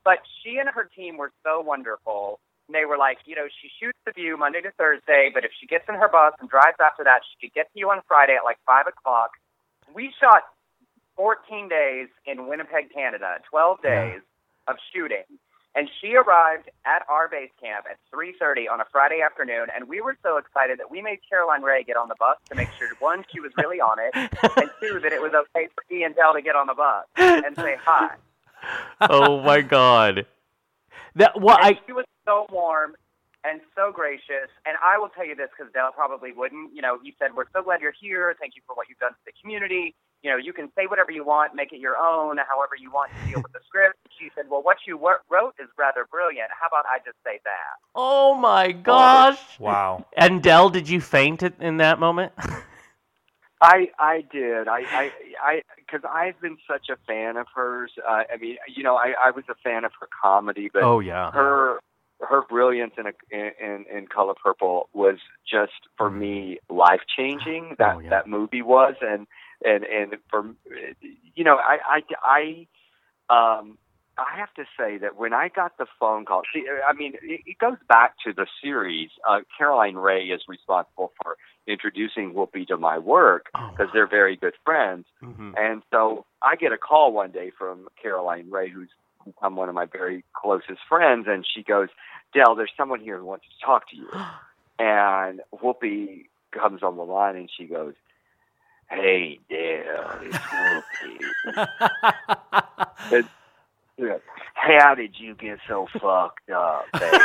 But she and her team were so wonderful. And they were like, you know, she shoots The View Monday to Thursday, but if she gets in her bus and drives after that, she could get to you on Friday at like 5 o'clock. We shot 14 days in Winnipeg, Canada, 12 days of shooting. And she arrived at our base camp at 3:30 on a Friday afternoon, and we were so excited that we made Caroline Rhea get on the bus to make sure, one, she was really on it, and two, that it was okay for E and Del to get on the bus and say hi. Oh, my God. She was so warm and so gracious, and I will tell you this, because Del probably wouldn't. You know, he said, we're so glad you're here. Thank you for what you've done for the community. You know, you can say whatever you want, make it your own, however you want to deal with the script. She said, well, what you wrote is rather brilliant. How about I just say that? Oh, my gosh. Wow. And, Del, did you faint in that moment? I did. Because I've been such a fan of hers. I mean, you know, I was a fan of her comedy, but her brilliance in Color Purple was just, for me, life-changing. That movie was, and for, you know, I have to say that when I got the phone call, see, I mean, it goes back to the series. Caroline Rhea is responsible for introducing Whoopi to my work, because they're very good friends. Mm-hmm. And so I get a call one day from Caroline Rhea, who's become one of my very closest friends, and she goes, Del, there's someone here who wants to talk to you. And Whoopi comes on the line, and she goes, hey, Del, it's Whoopi. How did you get so fucked up, baby?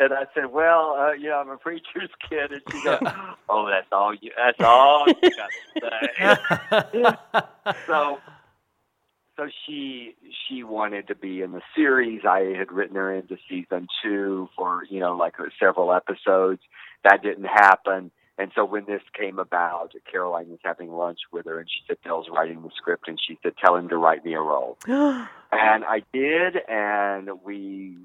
And I said, well, you know, I'm a preacher's kid. And she goes, oh, that's all you got to say. So she wanted to be in the series. I had written her into season 2 for, you know, like several episodes. That didn't happen. And so when this came about, Caroline was having lunch with her, and she said, Del's writing the script, and she said, tell him to write me a role. And I did, and we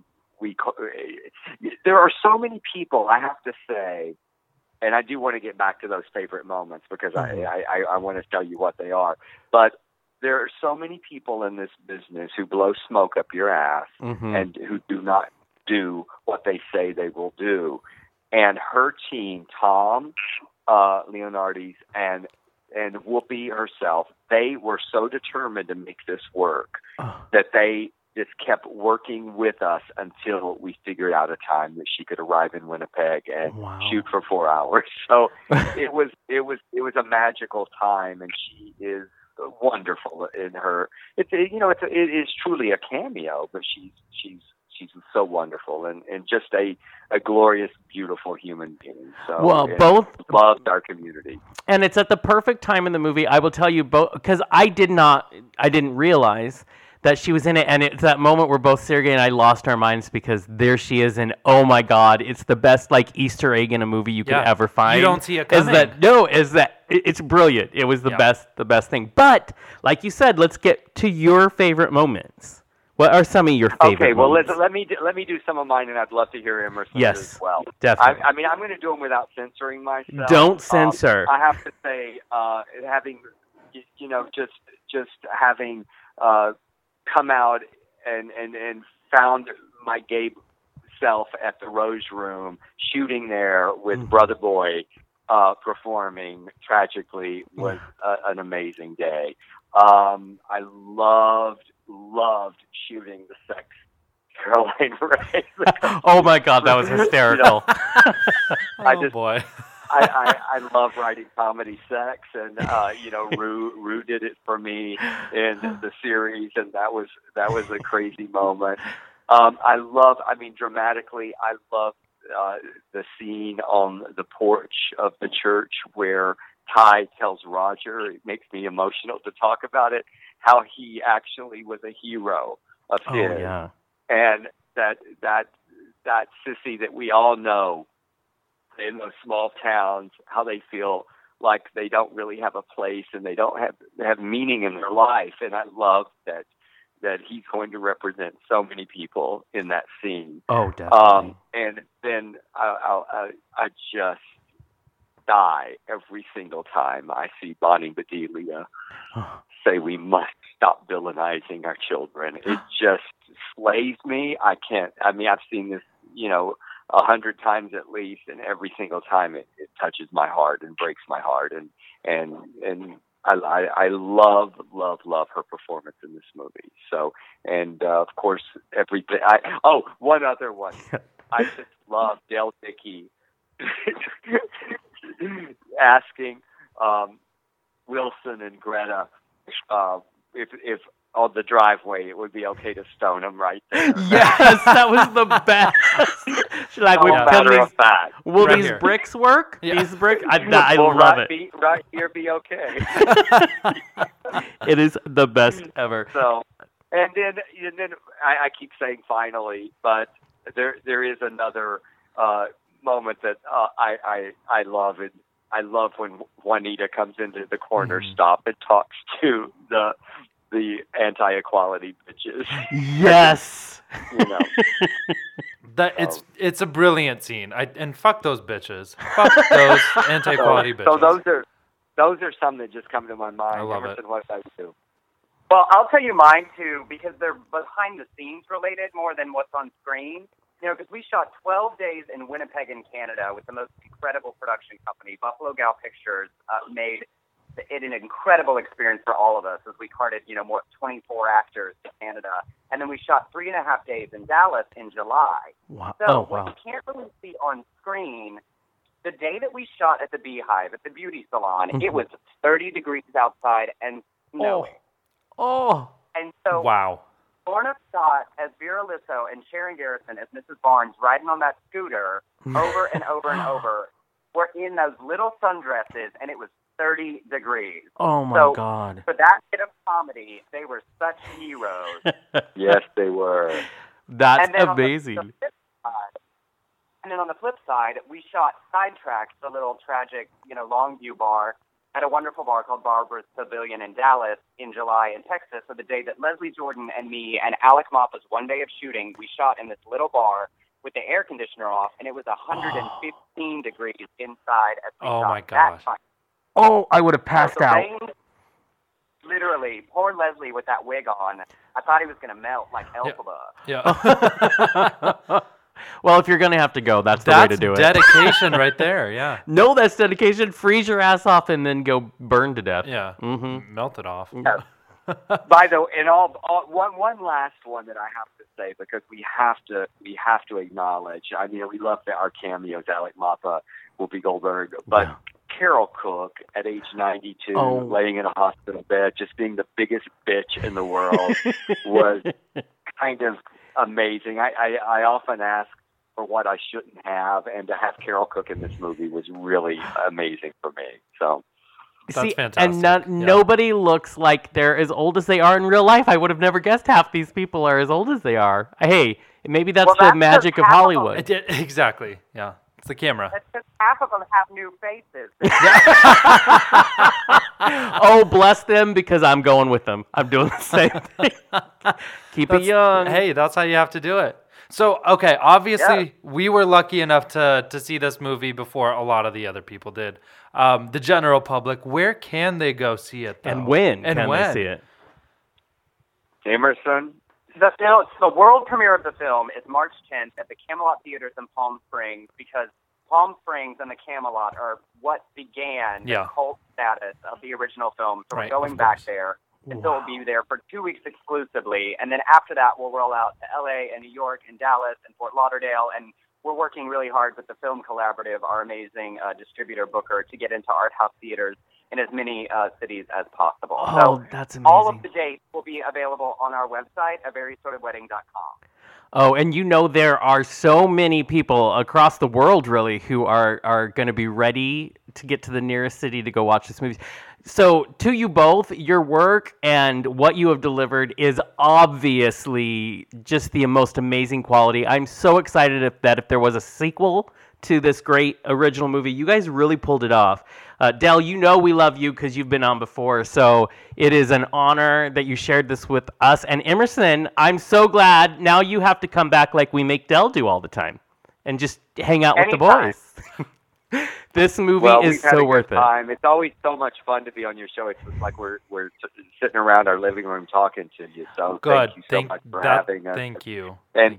there are so many people, I have to say, and I do want to get back to those favorite moments, because I want to tell you what they are. But there are so many people in this business who blow smoke up your ass and who do not do what they say they will do. And her team, Tom Leonardi's and and Whoopi herself, they were so determined to make this work that they just kept working with us until we figured out a time that she could arrive in Winnipeg and shoot for 4 hours. So it was a magical time, and she is wonderful in her. It is truly a cameo, but she's so wonderful and just a glorious, beautiful human being. So both loved our community, and it's at the perfect time in the movie. I will tell you both, because I didn't realize that she was in it, and it's that moment where both Sergey and I lost our minds, because there she is, and oh my God, it's the best like Easter egg in a movie you could ever find. You don't see it coming. It's brilliant. It was the best thing. But like you said, let's get to your favorite moments. What are some of your favorite moments? Okay, well, let me do some of mine, and I'd love to hear Emerson's as well. Definitely. I mean, I'm going to do them without censoring myself. Don't censor. I have to say, having come out and found my gay self at the Rose Room, shooting there with Brother Boy performing tragically was an amazing day. I loved shooting the sex Caroline Rhea. Oh my God, that was hysterical. I love writing comedy sex, and Rue did it for me in the series, and that was a crazy moment. I love the scene on the porch of the church where Ty tells Roger, it makes me emotional to talk about it, how he actually was a hero of his. Oh, yeah. And that sissy that we all know in those small towns, how they feel like they don't really have a place and they don't have meaning in their life. And I love that he's going to represent so many people in that scene. Oh, definitely. And then I just die every single time I see Bonnie Bedelia say we must stop villainizing our children. It just slays me. I've seen this, 100 times at least, and every single time it touches my heart and breaks my heart, and I love her performance in this movie. So, and of course, everything. One other one. I just love Dale Dickey asking Wilson and Greta if on the driveway, it would be okay to stone them right there. Yes, that was the best. Like, will right these here. Bricks work? Yeah. These bricks? I love right it. Right here be okay. It is the best ever. So, and then I keep saying finally, but there is another moment that I love it. I love when Juanita comes into the corner stop and talks to the anti-equality bitches. Yes. It's a brilliant scene. And fuck those bitches. Fuck those anti-equality bitches. So those are some that just come to my mind. I love it. Well, I'll tell you mine too, because they're behind the scenes related more than what's on screen. Because we shot 12 days in Winnipeg in Canada with the most incredible production company, Buffalo Gal Pictures, made it an incredible experience for all of us as we carted, more 24 actors to Canada. And then we shot 3.5 days in Dallas in July. Wow. So what you can't really see on screen, the day that we shot at the Beehive, at the beauty salon, it was 30 degrees outside and snowing. Oh. And so Lorna Scott as Vera Lisso and Sharon Garrison as Mrs. Barnes riding on that scooter over and over and over were in those little sundresses, and it was 30 degrees. Oh, my God. For that bit of comedy, they were such heroes. Yes, they were. That's amazing. On the flip side, we shot Sidetracks, the little tragic, Longview bar, at a wonderful bar called Barbara's Pavilion in Dallas in July in Texas. So the day that Leslie Jordan and me and Alec Moppa's one day of shooting, we shot in this little bar with the air conditioner off, and it was 115 degrees inside at the shot. Oh, my gosh. Oh, I would have passed out. Rain, literally, poor Leslie with that wig on. I thought he was going to melt like Elphaba. Yeah. Well, if you're going to have to go, that's the way to do it. That's dedication right there, yeah. No, that's dedication. Freeze your ass off and then go burn to death. Yeah, mm-hmm. Melt it off. Yeah. By the way, and one last one that I have to say, because we have to acknowledge. I mean, we love our cameos, Alec Mappa, Whoopi Goldberg, but yeah. Carol Cook at age 92, laying in a hospital bed, just being the biggest bitch in the world, was kind of amazing. I often ask for what I shouldn't have, and to have Carol Cook in this movie was really amazing for me. So. That's fantastic. And nobody looks like they're as old as they are in real life. I would have never guessed half these people are as old as they are. Hey, maybe that's the magic of Hollywood. Exactly. Yeah. It's the camera. That's because half of them have new faces. Oh, bless them, because I'm going with them. I'm doing the same thing. Keep it young. Hey, that's how you have to do it. So, okay, obviously we were lucky enough to see this movie before a lot of the other people did. The general public, where can they go see it, though? And when can they see it? Emerson? The world premiere of the film is March 10th at the Camelot Theaters in Palm Springs, because Palm Springs and the Camelot are what began the cult status of the original film. So we're going back there. And so we'll be there for 2 weeks exclusively. And then after that, we'll roll out to LA and New York and Dallas and Fort Lauderdale. And we're working really hard with the Film Collaborative, our amazing distributor Booker, to get into art house theaters in as many cities as possible. Oh, so that's amazing. All of the dates will be available on our website, averysordidwedding.com. Oh, and you know, there are so many people across the world, really, who are going to be ready to get to the nearest city to go watch this movie. So to you both, your work and what you have delivered is obviously just the most amazing quality. I'm so excited that if there was a sequel to this great original movie, you guys really pulled it off. Del, you know we love you because you've been on before, so it is an honor that you shared this with us. And Emerson, I'm so glad now you have to come back like we make Del do all the time and just hang out Anytime. With the boys. This movie is so worth it. It's always so much fun to be on your show. It's just like we're sitting around our living room talking to you. So thank you so much for having us. Thank you. And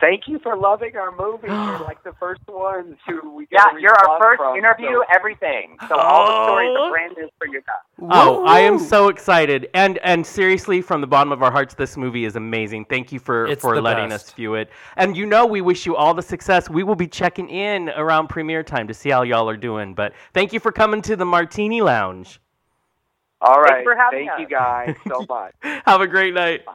thank you for loving our movie. You're like the first ones who we got. Yeah, you're our first interview, everything. So all the stories are brand new for you guys. Oh, I am so excited. And seriously, from the bottom of our hearts, this movie is amazing. Thank you for letting us view it. And you know we wish you all the success. We will be checking in around premiere time to see how y'all are doing, but thank you for coming to the Martini Lounge. All right, thank you guys so much. Have a great night. Bye.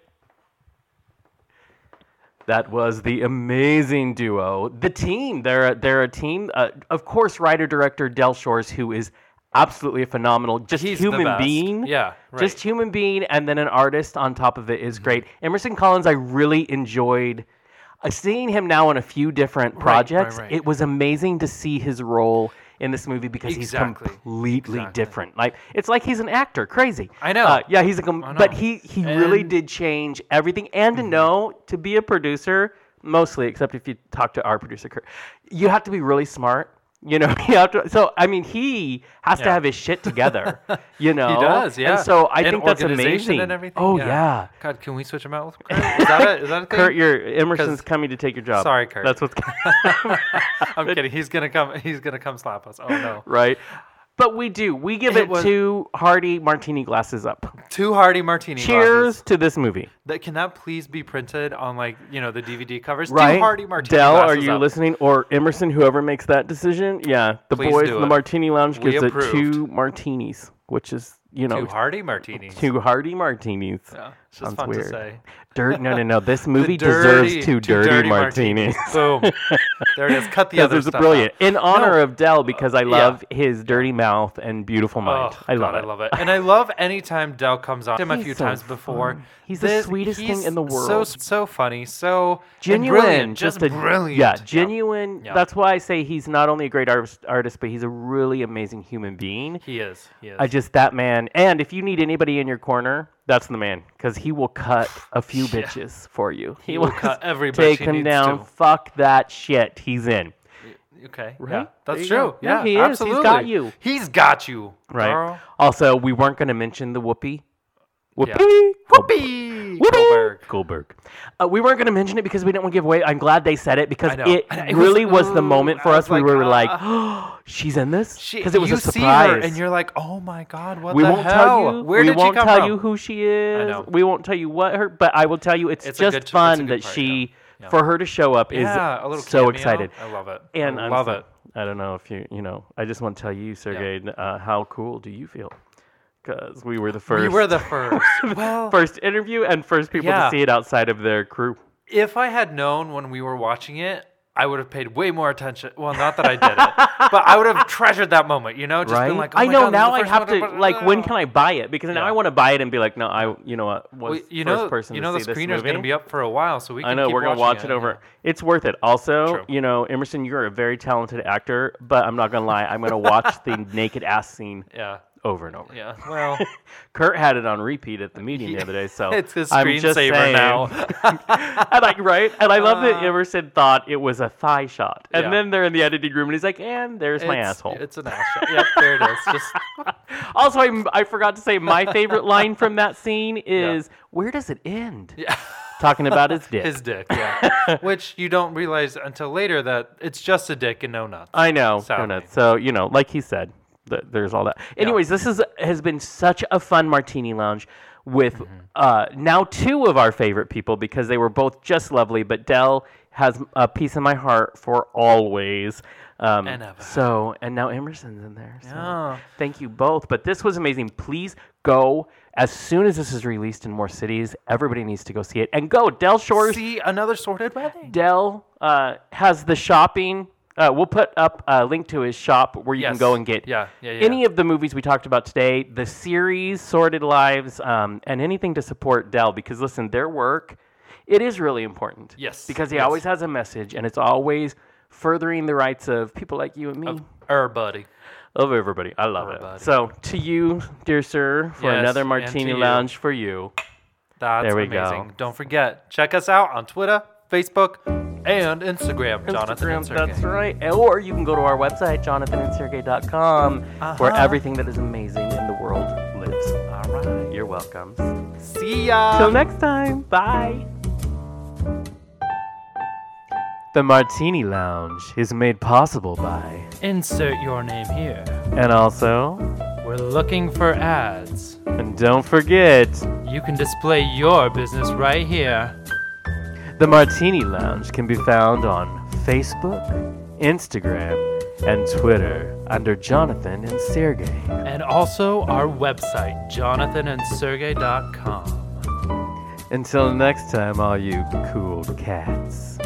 That was the amazing duo, the team. They're a team. Of course, writer director Del Shores, who is absolutely phenomenal. He's human being. Yeah, right. Just human being, and then an artist on top of it is great. Emerson Collins, I really enjoyed. Seeing him now in a few different projects, right. It was amazing to see his role in this movie, because he's completely different. Like, it's like he's an actor, crazy. I know. Yeah, he's but he really did change everything. And to know to be a producer, mostly, except if you talk to our producer, Kurt, you have to be really smart. You know, he has to have his shit together, you know. He does, yeah. And so I think that's amazing. And everything. Oh, yeah. God, can we switch him out with Kurt? Is that a thing? Kurt, Emerson's coming to take your job. Sorry, Kurt. That's what's coming. I'm kidding. He's gonna come slap us. Oh, no. Right. But we do. We give it 2 hearty martini glasses up. 2 hearty martini glasses. Cheers to this movie. Can that please be printed on, the DVD covers? Right? 2 hearty martini glasses up. Del, are you listening? Or Emerson, whoever makes that decision? Yeah. The please boys in the Martini Lounge gives it 2 martinis, which is, 2 hearty martinis. 2 hearty martinis. Yeah, it's just sounds fun weird. To say. No. This movie deserves 2 dirty martinis. Boom. There it is. Cut the other stuff out. Brilliant. In honor of Del, because I love his dirty mouth and beautiful mind. Oh, I love it. And I love anytime Del comes on. I've him a few times before. He's the sweetest thing in the world. So funny. So genuine. Just brilliant. Yeah, genuine. Yeah. That's why I say he's not only a great artist, but he's a really amazing human being. He is. I just, that man. And if you need anybody in your corner, that's the man, because he will cut a few bitches for you. He will cut everybody. Take him down. Fuck that shit. He's in. Okay. Right? Yeah, that's true. Yeah, he is. Absolutely. He's got you. Right. Girl. Also, we weren't going to mention the Whoopi. Whoopi. Goldberg. Goldberg. We weren't going to mention it because we didn't want to give away. I'm glad they said it because it really was the moment for us. Like, we were like, oh, she's in this? Because it was a surprise. You see her and you're like, oh my God, what the hell? Where did she come from? We won't tell you who she is. I know. We won't tell you what her, but I will tell you it's just fun that she, for her to show up is so excited. I love it. And I love it. I don't know if you know, I just want to tell you, Sergey, how cool do you feel? Because we were the first. We were the first. First interview and first people to see it outside of their crew. If I had known when we were watching it, I would have paid way more attention. Well, not that I did it, but I would have treasured that moment, you know? Just been like, oh my God, now I have to, like, when can I buy it? Because now I want to buy it and be like, no, you know what, was the first person to see this movie. You know the screener's going to be up for a while, so we can keep watching it. I know, we're going to watch it over. It's worth it. Also, you know, Emerson, you're a very talented actor, but I'm not going to lie, I'm going to watch the naked ass scene. Yeah. Over and over. Yeah. Well, Kurt had it on repeat at the meeting the other day, so it's a screensaver now. And and I love that Emerson thought it was a thigh shot, and then they're in the editing room, and he's like, "And there's my asshole." It's an ass shot. Yep, there it is. Just also, I forgot to say my favorite line from that scene is, "Where does it end?" Yeah. Talking about his dick. His dick, yeah. Which you don't realize until later that it's just a dick and no nuts. I know. Sadly. No nuts. So you know, like he said. There's all that. Anyways, this has been such a fun Martini Lounge with now two of our favorite people because they were both just lovely, but Del has a piece in my heart for always. And ever. So, and now Emerson's in there. So thank you both. But this was amazing. Please go. As soon as this is released in more cities, everybody needs to go see it. And go, Del Shores. See another Sordid Wedding. Del has the shopping. We'll put up a link to his shop where you can go and get any of the movies we talked about today, the series, Sordid Lives, and anything to support Del. Because, listen, their work, it is really important. Yes. Because he always has a message, and it's always furthering the rights of people like you and me. Of everybody. Of everybody. I love it. So, to you, dear sir, for another Martini Lounge for you. That's there we amazing. Go. Don't forget, check us out on Twitter, Facebook, and Instagram, Jonathan and Sergey. That's right. Or you can go to our website, jonathanandsergey.com, where everything that is amazing in the world lives. All right. You're welcome. See ya. Till next time. Bye. The Martini Lounge is made possible by... Insert your name here. And also... We're looking for ads. And don't forget... You can display your business right here. The Martini Lounge can be found on Facebook, Instagram, and Twitter under Jonathan and Sergey. And also our website, jonathanandsergey.com. Until next time, all you cool cats.